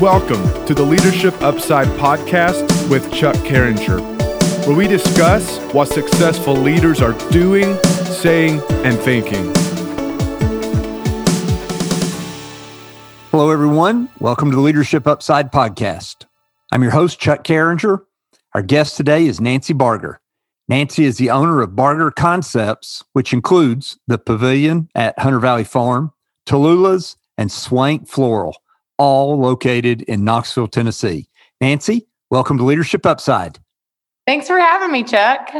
Welcome to the Leadership Upside podcast with Chuck Carringer, where we discuss what successful leaders are doing, saying, and thinking. Hello, everyone. Welcome to the Leadership Upside podcast. I'm your host, Chuck Carringer. Our guest today is Nancy Barger. Nancy is the owner of Barger Concepts, which includes the Pavilion at Hunter Valley Farm, Tallulah's, and Swank Floral, all located in Knoxville, Tennessee. Nancy, welcome to Leadership Upside. Thanks for having me, Chuck.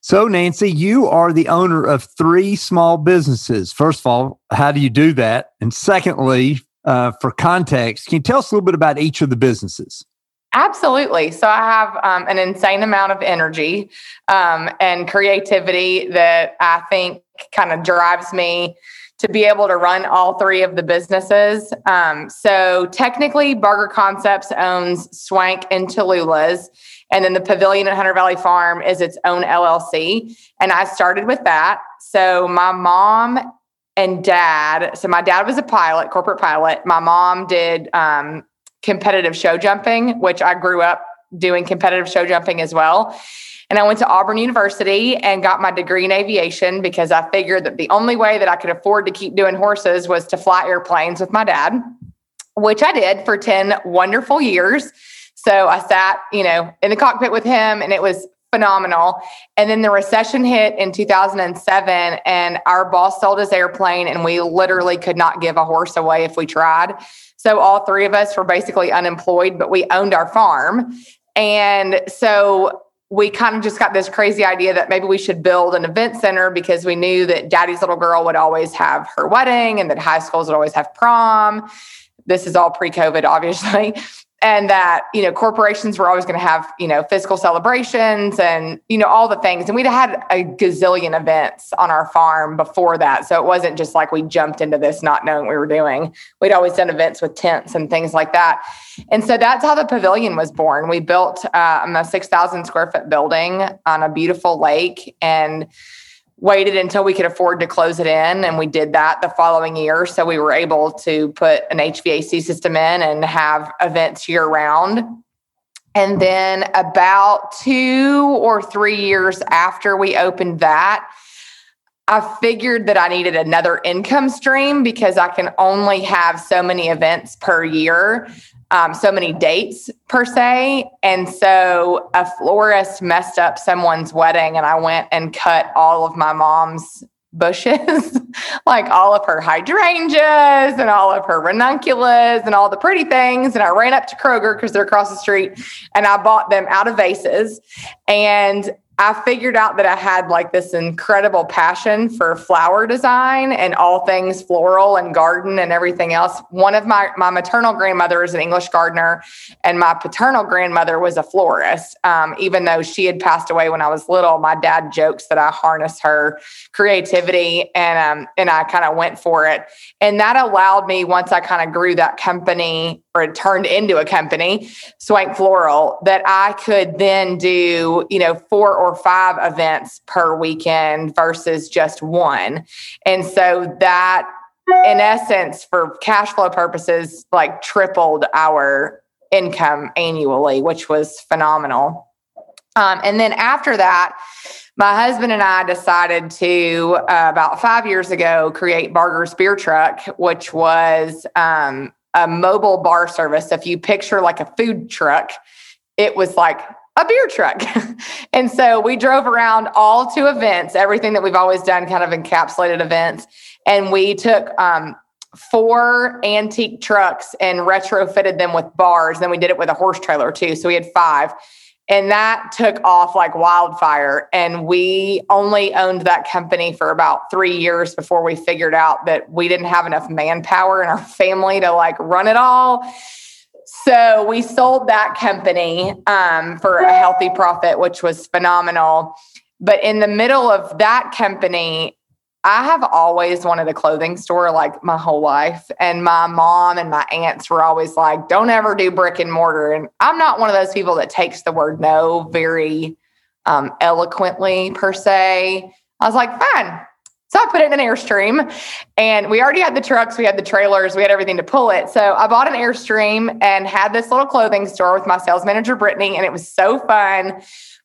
So, Nancy, you are the owner of three small businesses. First of all, how do you do that? And secondly, for context, can you tell us a little bit about each of the businesses? Absolutely. So I have an insane amount of energy and creativity that I think kind of drives me to be able to run all three of the businesses. So technically, Barger Concepts owns Swank and Tallulah's, and then the Pavilion at Hunter Valley Farm is its own LLC. And I started with that. So my mom and dad, so my dad was a pilot, corporate pilot. My mom did competitive show jumping, which I grew up doing competitive show jumping as well. And I went to Auburn University and got my degree in aviation because I figured that the only way that I could afford to keep doing horses was to fly airplanes with my dad, which I did for 10 wonderful years. So I sat, in the cockpit with him, and it was phenomenal. And then the recession hit in 2007, and our boss sold his airplane, and we literally could not give a horse away if we tried. So all three of us were basically unemployed, but we owned our farm. And so we kind of just got this crazy idea that maybe we should build an event center because we knew that daddy's little girl would always have her wedding and that high schools would always have prom. This is all pre-COVID, obviously. And that, corporations were always going to have, fiscal celebrations and, all the things. And we'd had a gazillion events on our farm before that. So it wasn't just like we jumped into this not knowing what we were doing. We'd always done events with tents and things like that. And so that's how the Pavilion was born. We built a 6,000 square foot building on a beautiful lake and waited until we could afford to close it in. And we did that the following year. So we were able to put an HVAC system in and have events year round. And then about 2 or 3 years after we opened that, I figured that I needed another income stream because I can only have so many events per year, so many dates per se. And so a florist messed up someone's wedding, and I went and cut all of my mom's bushes, like all of her hydrangeas and all of her ranunculus and all the pretty things. And I ran up to Kroger because they're across the street, and I bought them out of vases. And I figured out that I had like this incredible passion for flower design and all things floral and garden and everything else. One of my maternal grandmother is an English gardener, and my paternal grandmother was a florist. Even though she had passed away when I was little, my dad jokes that I harnessed her creativity and I kind of went for it. And that allowed me, once I kind of grew that company, or it turned into a company, Swank Floral, that I could then do, 4 or 5 events per weekend versus just one. And so that, in essence, for cash flow purposes, like tripled our income annually, which was phenomenal. And then after that, my husband and I decided to, about 5 years ago, create Barger's Beer Truck, which was a mobile bar service. If you picture like a food truck, it was like a beer truck. And so we drove around all to events, everything that we've always done, kind of encapsulated events. And we took 4 antique trucks and retrofitted them with bars. Then we did it with a horse trailer too. So we had 5. And that took off like wildfire. And we only owned that company for about 3 years before we figured out that we didn't have enough manpower in our family to like run it all. So we sold that company for a healthy profit, which was phenomenal. But in the middle of that company, I have always wanted a clothing store like my whole life. And my mom and my aunts were always like, don't ever do brick and mortar. And I'm not one of those people that takes the word no very eloquently per se. I was like, fine, So I put it in an Airstream, and we already had the trucks, we had the trailers, we had everything to pull it. So I bought an Airstream and had this little clothing store with my sales manager, Brittany, and it was so fun.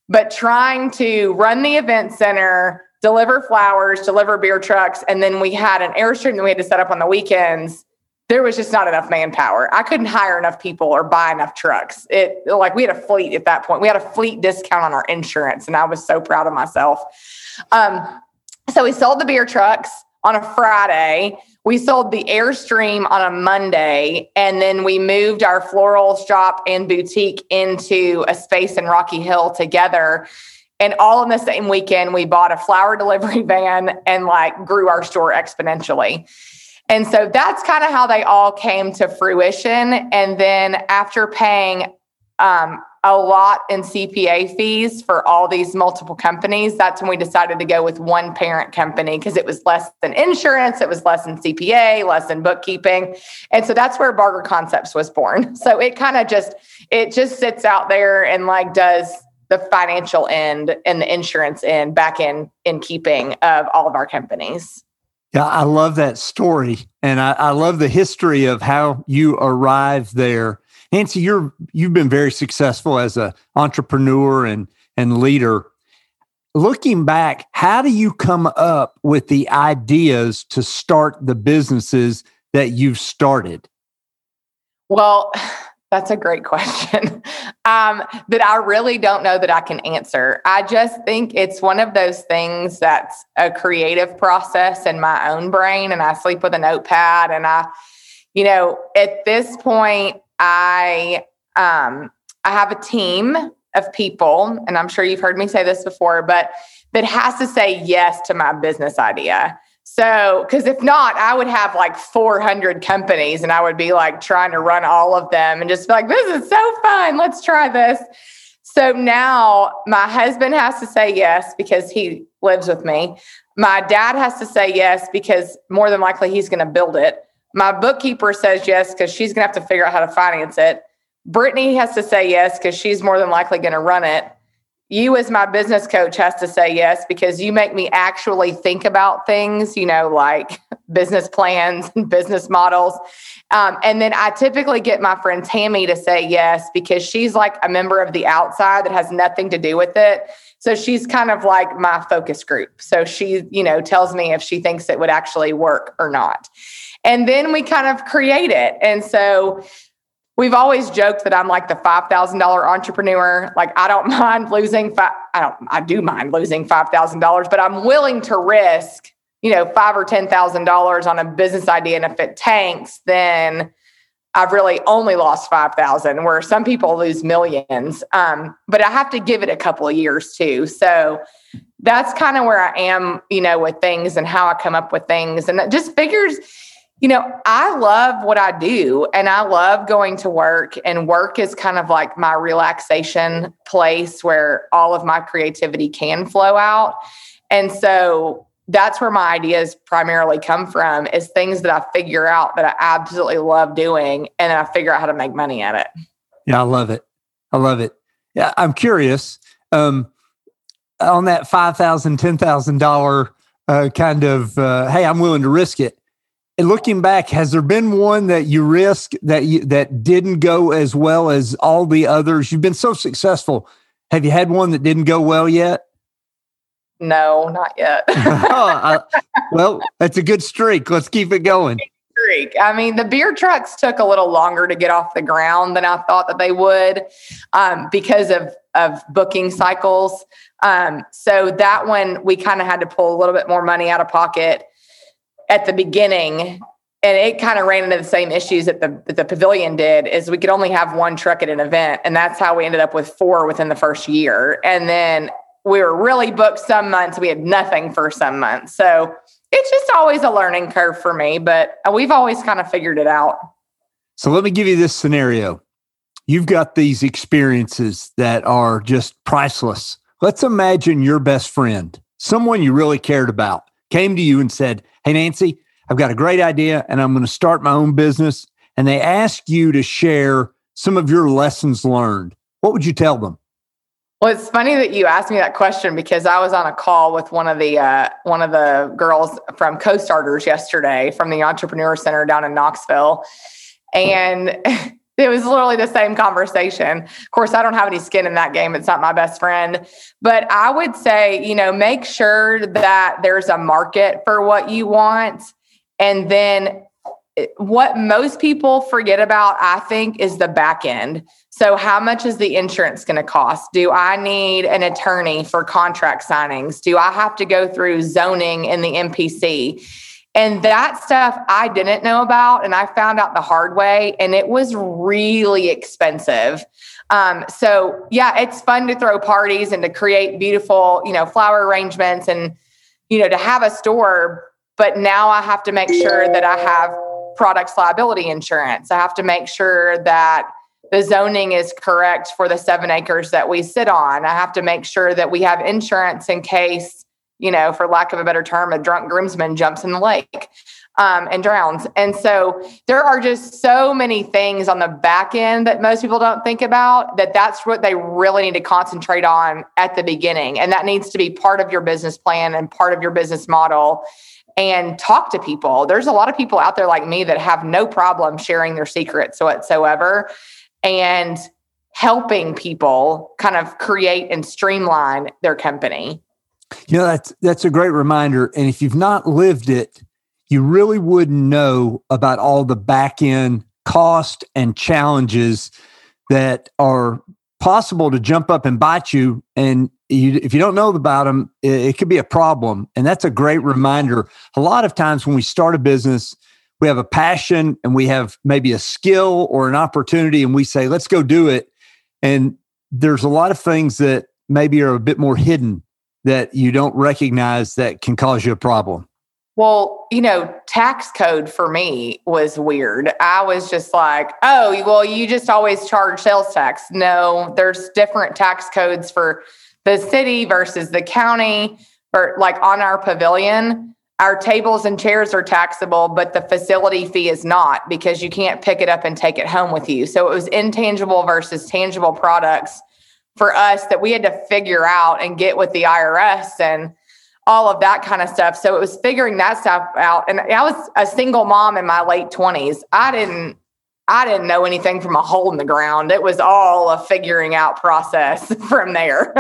But trying to run the event center, deliver flowers, deliver beer trucks, and then we had an Airstream that we had to set up on the weekends. There was just not enough manpower. I couldn't hire enough people or buy enough trucks. We had a fleet at that point. We had a fleet discount on our insurance, and I was so proud of myself. So we sold the beer trucks on a Friday. We sold the Airstream on a Monday. And then we moved our floral shop and boutique into a space in Rocky Hill together. And all in the same weekend, we bought a flower delivery van and grew our store exponentially. And so that's kind of how they all came to fruition. And then after paying a lot in CPA fees for all these multiple companies, that's when we decided to go with one parent company because it was less than insurance, it was less than CPA, less than bookkeeping. And so that's where Barger Concepts was born. So it kind of just sits out there and does the financial end and the insurance end back in keeping of all of our companies. Yeah, I love that story. And I love the history of how you arrived there. Nancy, you've been very successful as an entrepreneur and leader. Looking back, how do you come up with the ideas to start the businesses that you've started? Well, that's a great question that I really don't know that I can answer. I just think it's one of those things that's a creative process in my own brain, and I sleep with a notepad. And I at this point, I have a team of people, and I'm sure you've heard me say this before, but that has to say yes to my business idea. So, because if not, I would have 400 companies and I would be trying to run all of them and just be this is so fun. Let's try this. So now my husband has to say yes because he lives with me. My dad has to say yes because more than likely he's going to build it. My bookkeeper says yes because she's going to have to figure out how to finance it. Brittany has to say yes because she's more than likely going to run it. You as my business coach has to say yes because you make me actually think about things, business plans and business models. And then I typically get my friend Tammy to say yes because she's a member of the outside that has nothing to do with it. So she's kind of my focus group. So she, tells me if she thinks it would actually work or not. And then we kind of create it. And so we've always joked that I'm the $5,000 entrepreneur. I don't mind losing I do mind losing $5,000, but I'm willing to risk, $5,000 or $10,000 on a business idea. And if it tanks, then I've really only lost 5,000, where some people lose millions. But I have to give it a couple of years too. So that's kind of where I am, with things and how I come up with things, and that just figures. I love what I do, and I love going to work, and work is kind of my relaxation place where all of my creativity can flow out. And so that's where my ideas primarily come from, is things that I figure out that I absolutely love doing, and then I figure out how to make money at it. Yeah, I love it. I love it. Yeah, I'm curious on that $5,000, $10,000 hey, I'm willing to risk it. And looking back, has there been one that you risked that didn't go as well as all the others? You've been so successful. Have you had one that didn't go well yet? No, not yet. Well, that's a good streak. Let's keep it going. I mean, the beer trucks took a little longer to get off the ground than I thought that they would because of booking cycles. So that one, we kind of had to pull a little bit more money out of pocket at the beginning, and it kind of ran into the same issues that the pavilion did, is we could only have one truck at an event. And that's how we ended up with four within the first year. And then we were really booked some months. We had nothing for some months. So it's just always a learning curve for me, but we've always kind of figured it out. So let me give you this scenario. You've got these experiences that are just priceless. Let's imagine your best friend, someone you really cared about, came to you and said, "Hey, Nancy, I've got a great idea and I'm going to start my own business." And they ask you to share some of your lessons learned. What would you tell them? Well, it's funny that you asked me that question because I was on a call with one of the girls from CoStarters yesterday from the Entrepreneur Center down in Knoxville. And it was literally the same conversation. Of course, I don't have any skin in that game. It's not my best friend. But I would say, you know, make sure that there's a market for what you want. And then what most people forget about, I think, is the back end. So how much is the insurance going to cost? Do I need an attorney for contract signings? Do I have to go through zoning in the MPC? And that stuff I didn't know about, and I found out the hard way, and it was really expensive. So yeah, it's fun to throw parties and to create beautiful, you know, flower arrangements and, you know, to have a store. But now I have to make sure that I have products liability insurance. I have to make sure that the zoning is correct for the 7 acres that we sit on. I have to make sure that we have insurance in case, you know, for lack of a better term, a drunk groomsman jumps in the lake and drowns. And so there are just so many things on the back end that most people don't think about, that that's what they really need to concentrate on at the beginning. And that needs to be part of your business plan and part of your business model, and talk to people. There's a lot of people out there like me that have no problem sharing their secrets whatsoever and helping people kind of create and streamline their company. You know, that's a great reminder. And if you've not lived it, you really wouldn't know about all the back end cost and challenges that are possible to jump up and bite you. And if you don't know about them, it could be a problem. And that's a great reminder. A lot of times when we start a business, we have a passion and we have maybe a skill or an opportunity, and we say, let's go do it. And there's a lot of things that maybe are a bit more hidden that you don't recognize that can cause you a problem. Well, you know, tax code for me was weird. I was just like, oh, well, you just always charge sales tax. No, there's different tax codes for the city versus the county. Or like on our pavilion, our tables and chairs are taxable, but the facility fee is not, because you can't pick it up and take it home with you. So it was intangible versus tangible products for us that we had to figure out and get with the IRS and all of that kind of stuff. So it was figuring that stuff out. And I was a single mom in my late 20s. I didn't know anything from a hole in the ground. It was all a figuring out process from there.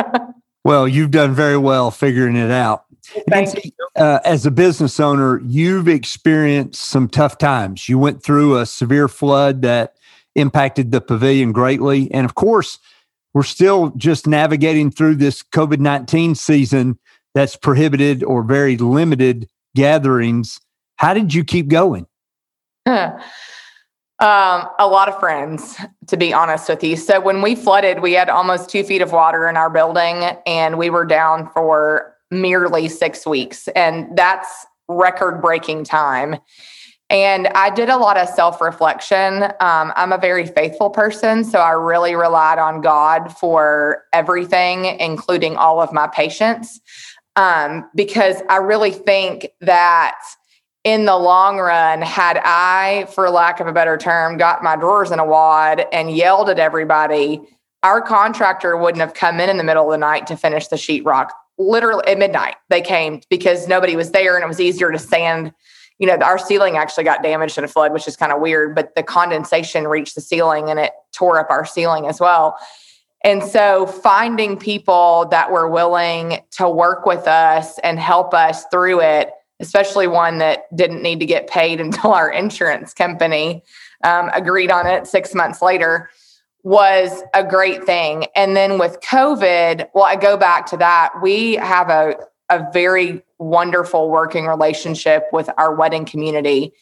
Well, you've done very well figuring it out. Nancy, as a business owner, you've experienced some tough times. You went through a severe flood that impacted the pavilion greatly. And of course, we're still just navigating through this COVID-19 season that's prohibited or very limited gatherings. How did you keep going? A lot of friends, to be honest with you. So when we flooded, we had almost 2 feet of water in our building, and we were down for merely 6 weeks. And that's record-breaking time. And I did a lot of self-reflection. I'm a very faithful person, so I really relied on God for everything, including all of my patients, because I really think that in the long run, had I, for lack of a better term, got my drawers in a wad and yelled at everybody, our contractor wouldn't have come in the middle of the night to finish the sheetrock. Literally at midnight, they came because nobody was there, and it was easier to sand. You know, our ceiling actually got damaged in a flood, which is kind of weird, but the condensation reached the ceiling and it tore up our ceiling as well. And so finding people that were willing to work with us and help us through it, especially one that didn't need to get paid until our insurance company agreed on it 6 months later, was a great thing. And then with COVID, well, I go back to that. We have a very wonderful working relationship with our wedding community.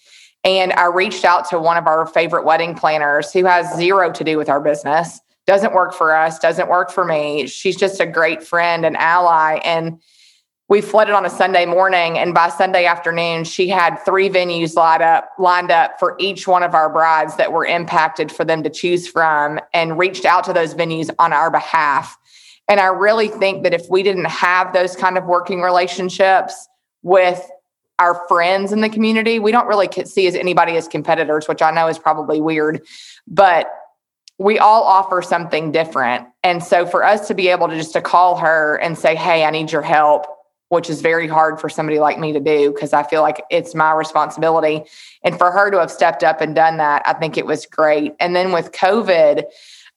And I reached out to one of our favorite wedding planners who has zero to do with our business, doesn't work for us, doesn't work for me. She's just a great friend and ally. And we flooded on a Sunday morning. And by Sunday afternoon, she had 3 venues lined up for each one of our brides that were impacted for them to choose from, and reached out to those venues on our behalf. And I really think that if we didn't have those kind of working relationships with our friends in the community, we don't really see as anybody as competitors, which I know is probably weird, but we all offer something different. And so for us to be able to just to call her and say, hey, I need your help, which is very hard for somebody like me to do because I feel like it's my responsibility. And for her to have stepped up and done that, I think it was great. And then with COVID,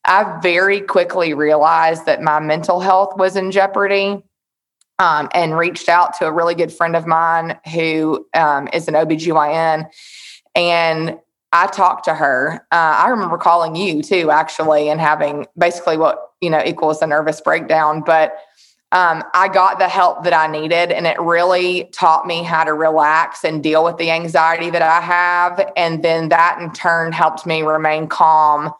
I very quickly realized that my mental health was in jeopardy, and reached out to a really good friend of mine who is an OBGYN. And I talked to her. I remember calling you too, actually, and having basically what, you know, equals a nervous breakdown. But I got the help that I needed, and it really taught me how to relax and deal with the anxiety that I have. And then that in turn helped me remain calm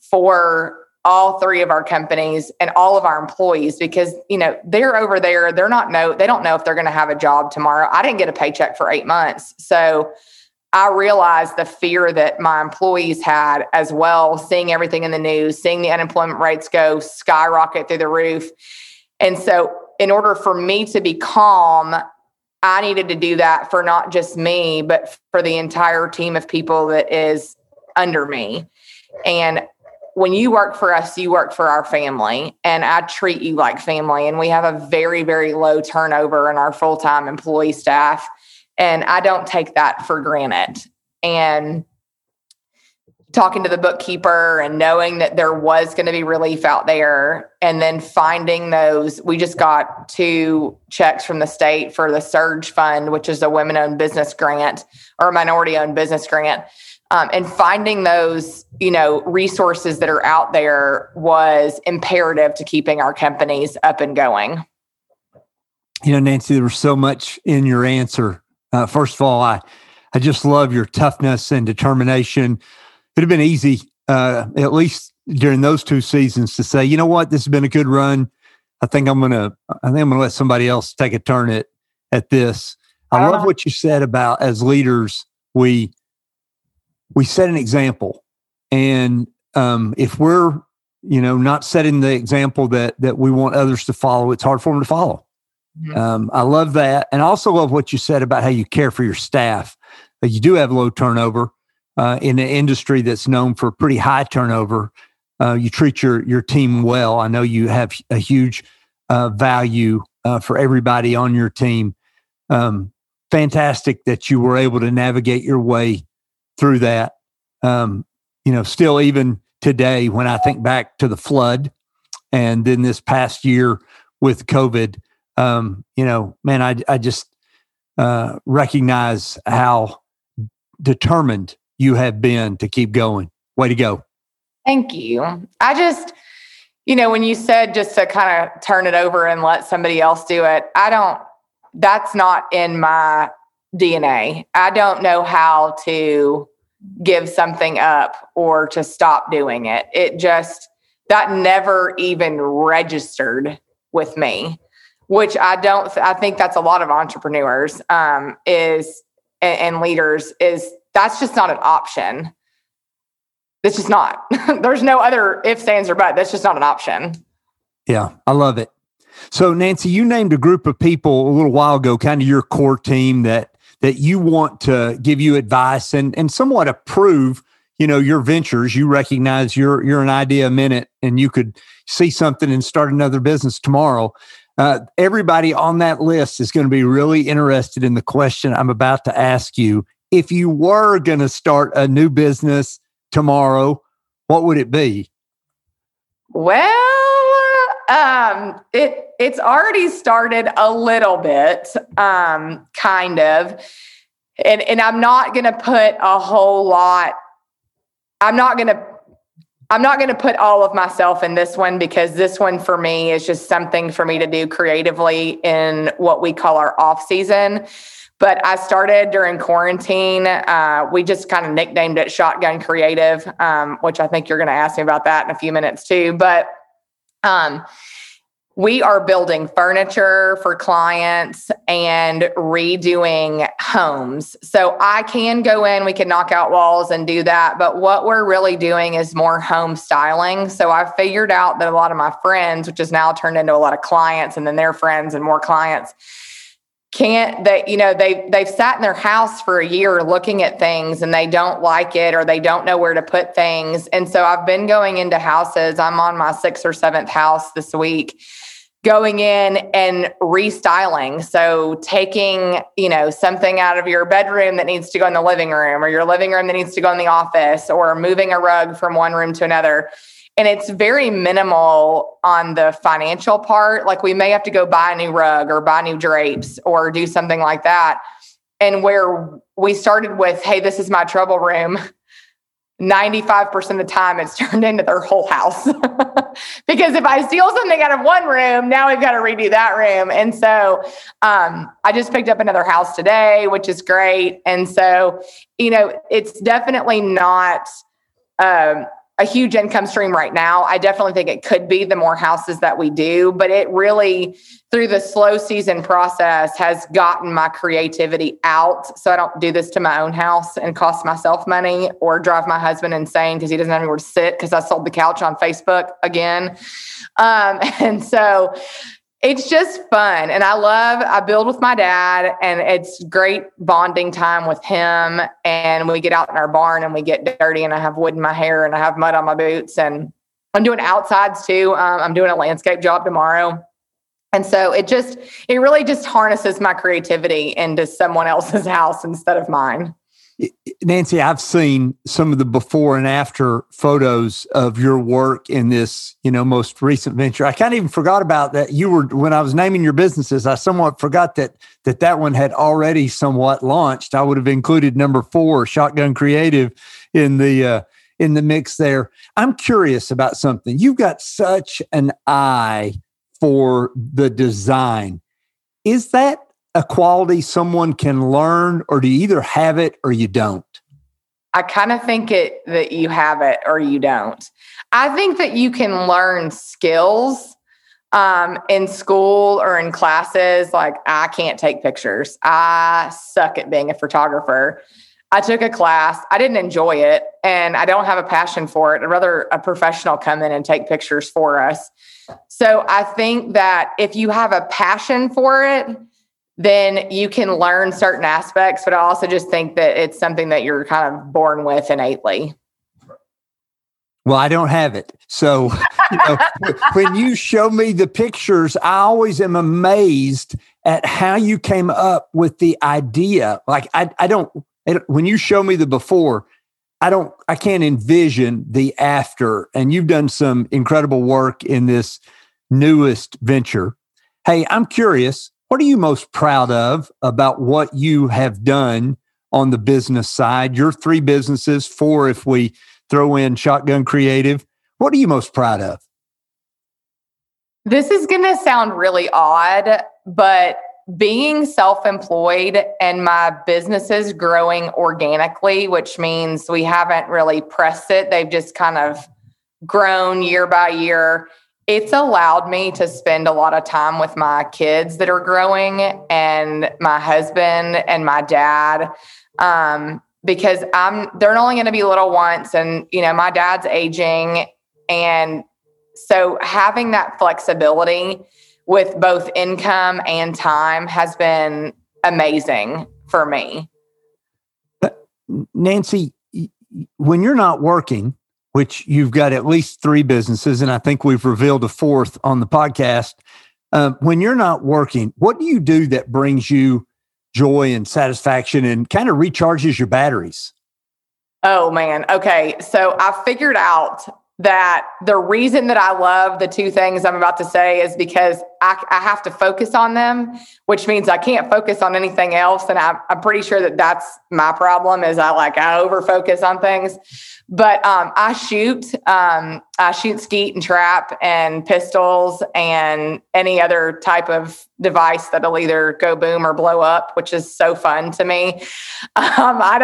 for all three of our companies and all of our employees, because, you know, they're over there. They don't know if they're going to have a job tomorrow. I didn't get a paycheck for 8 months. So I realized the fear that my employees had as well, seeing everything in the news, seeing the unemployment rates go skyrocket through the roof. And so in order for me to be calm, I needed to do that for not just me, but for the entire team of people that is under me. And when you work for us, you work for our family, and I treat you like family. And we have a very, very low turnover in our full-time employee staff. And I don't take that for granted. And talking to the bookkeeper and knowing that there was going to be relief out there, and then finding those, we just got 2 checks from the state for the Surge Fund, which is a women-owned business grant or a minority-owned business grant. And finding those, you know, resources that are out there was imperative to keeping our companies up and going. You know, Nancy, there was so much in your answer. First of all, I just love your toughness and determination. It would have been easy, at least during those 2 seasons, to say, you know what, this has been a good run. I think I'm gonna let somebody else take a turn at this. I love what you said about, as leaders, we set an example. And if we're, you know, not setting the example that we want others to follow, it's hard for them to follow. Mm-hmm. I love that. And I also love what you said about how you care for your staff. You do have low turnover in an industry that's known for pretty high turnover. You treat your team well. I know you have a huge value for everybody on your team. Fantastic that you were able to navigate your way through that. You know, still even today, when I think back to the flood and then this past year with COVID, you know, man, I just recognize how determined you have been to keep going. Way to go. Thank you. I just, you know, when you said just to kind of turn it over and let somebody else do it, that's not in my DNA. I don't know how to give something up or to stop doing it. It just, that never even registered with me, which I think that's a lot of entrepreneurs and leaders is that's just not an option. It's just not, there's no other ifs, ands, or buts. That's just not an option. Yeah. I love it. So Nancy, you named a group of people a little while ago, kind of your core team that you want to give you advice and somewhat approve, you know, your ventures. You recognize you're an idea a minute, and you could see something and start another business tomorrow. Everybody on that list is going to be really interested in the question I'm about to ask you. If you were going to start a new business tomorrow, what would it be? Well, it's already started a little bit, kind of. And I'm not going to put a whole lot. I'm not going to put all of myself in this one, because this one for me is just something for me to do creatively in what we call our off season. But I started during quarantine. We just kind of nicknamed it Shotgun Creative, which I think you're going to ask me about that in a few minutes too. But we are building furniture for clients and redoing homes. So I can go in, we can knock out walls and do that. But what we're really doing is more home styling. So I figured out that a lot of my friends, which is now turned into a lot of clients and then their friends and more clients, can't, that, you know, they've sat in their house for a year looking at things and they don't like it, or they don't know where to put things. And so I've been going into houses. I'm on my 6th or 7th house this week, going in and restyling. So taking, you know, something out of your bedroom that needs to go in the living room, or your living room that needs to go in the office, or moving a rug from one room to another. And it's very minimal on the financial part. Like, we may have to go buy a new rug or buy new drapes or do something like that. And where we started with, hey, this is my trouble room, 95% of the time it's turned into their whole house. Because if I steal something out of one room, now we've got to redo that room. And so I just picked up another house today, which is great. And so, you know, it's definitely not a huge income stream right now. I definitely think it could be the more houses that we do, but it really, through the slow season process, has gotten my creativity out. So I don't do this to my own house and cost myself money or drive my husband insane because he doesn't have anywhere to sit because I sold the couch on Facebook again. And so it's just fun. And I build with my dad, and it's great bonding time with him. And we get out in our barn and we get dirty, and I have wood in my hair and I have mud on my boots, and I'm doing outsides too. I'm doing a landscape job tomorrow. And so it really just harnesses my creativity into someone else's house instead of mine. Nancy, I've seen some of the before and after photos of your work in this, you know, most recent venture. I kind of even forgot about that. When I was naming your businesses, I somewhat forgot that one had already somewhat launched. I would have included number 4, Shotgun Creative, in the mix there. I'm curious about something. You've got such an eye for the design. Is that a quality someone can learn, or do you either have it or you don't? I kind of think that you have it or you don't. I think that you can learn skills in school or in classes. Like, I can't take pictures. I suck at being a photographer. I took a class. I didn't enjoy it, and I don't have a passion for it. I'd rather a professional come in and take pictures for us. So I think that if you have a passion for it, then you can learn certain aspects, but I also just think that it's something that you're kind of born with innately. Well, I don't have it. So you know, when you show me the pictures, I always am amazed at how you came up with the idea. Like, when you show me the before, I can't envision the after. And you've done some incredible work in this newest venture. Hey, I'm curious. What are you most proud of about what you have done on the business side? Your 3 businesses, 4 if we throw in Shotgun Creative. What are you most proud of? This is going to sound really odd, but being self-employed and my businesses growing organically, which means we haven't really pressed it. They've just kind of grown year by year. It's allowed me to spend a lot of time with my kids that are growing, and my husband and my dad, because they're only going to be little once, and, you know, my dad's aging. And so having that flexibility with both income and time has been amazing for me. But Nancy, when you're not working, which you've got at least 3 businesses, and I think we've revealed a 4th on the podcast. When you're not working, what do you do that brings you joy and satisfaction and kind of recharges your batteries? Oh, man. Okay. So I figured out that the reason that I love the 2 things I'm about to say is because I have to focus on them, which means I can't focus on anything else. And I'm pretty sure that that's my problem, is I over-focus on things. But I shoot skeet and trap and pistols and any other type of device that'll either go boom or blow up, which is so fun to me. I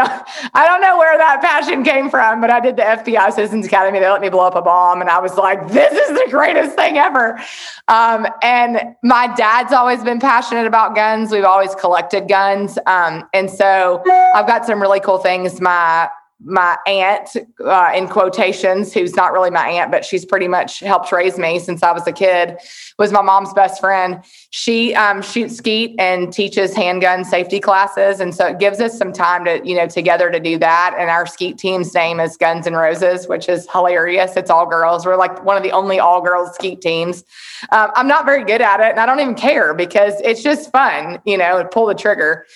don't know where that passion came from, but I did the FBI Citizens Academy. They let me blow up a bomb, and I was like, this is the greatest thing ever. And my dad's always been passionate about guns. We've always collected guns. And so I've got some really cool things. My my aunt, in quotations, who's not really my aunt, but she's pretty much helped raise me since I was a kid, was my mom's best friend. She shoots skeet and teaches handgun safety classes. And so it gives us some time to, you know, together to do that. And our skeet team's name is Guns and Roses, which is hilarious. It's all girls. We're like one of the only all girls skeet teams. I'm not very good at it and I don't even care because it's just fun, you know, pull the trigger.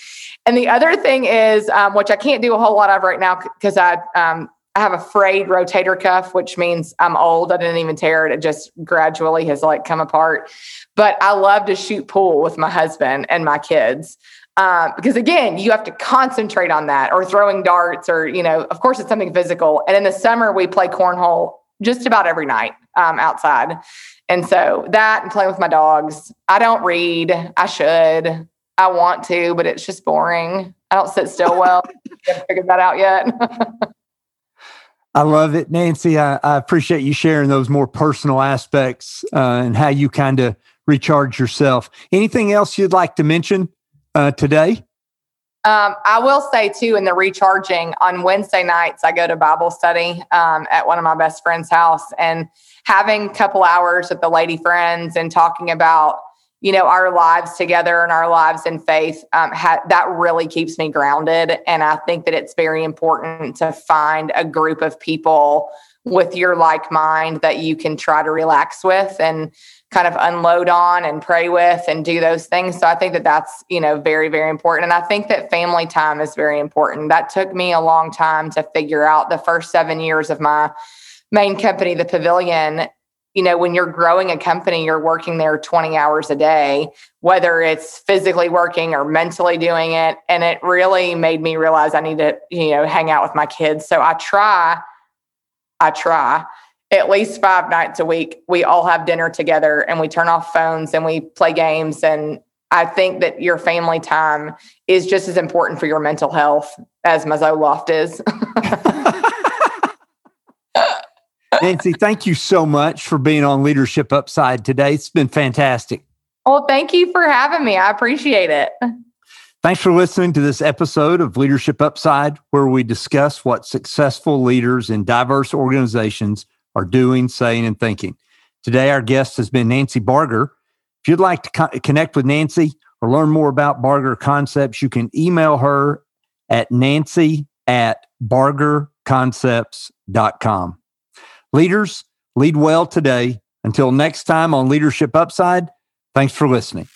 And the other thing is, which I can't do a whole lot of right now because I have a frayed rotator cuff, which means I'm old. I didn't even tear it. It just gradually has like come apart. But I love to shoot pool with my husband and my kids. Because again, you have to concentrate on that, or throwing darts, or, you know, of course it's something physical. And in the summer we play cornhole just about every night, outside. And so that, and playing with my dogs. I don't read. I should. I want to, but it's just boring. I don't sit still well. I haven't figured that out yet. I love it, Nancy. I appreciate you sharing those more personal aspects and how you kind of recharge yourself. Anything else you'd like to mention today? I will say too, in the recharging, on Wednesday nights, I go to Bible study at one of my best friend's house, and having a couple hours with the lady friends and talking about, you know, our lives together and our lives in faith, that really keeps me grounded. And I think that it's very important to find a group of people with your like mind that you can try to relax with and kind of unload on and pray with and do those things. So I think that that's, you know, very, very important. And I think that family time is very important. That took me a long time to figure out. The first 7 years of my main company, the Pavilion, you know, when you're growing a company, you're working there 20 hours a day, whether it's physically working or mentally doing it. And it really made me realize I need to, you know, hang out with my kids. So I try at least 5 nights a week. We all have dinner together and we turn off phones and we play games. And I think that your family time is just as important for your mental health as my Zoloft is. Nancy, thank you so much for being on Leadership Upside today. It's been fantastic. Well, thank you for having me. I appreciate it. Thanks for listening to this episode of Leadership Upside, where we discuss what successful leaders in diverse organizations are doing, saying, and thinking. Today, our guest has been Nancy Barger. If you'd like to connect with Nancy or learn more about Barger Concepts, you can email her at nancy@bargerconcepts.com. Leaders, lead well today. Until next time on Leadership Upside, thanks for listening.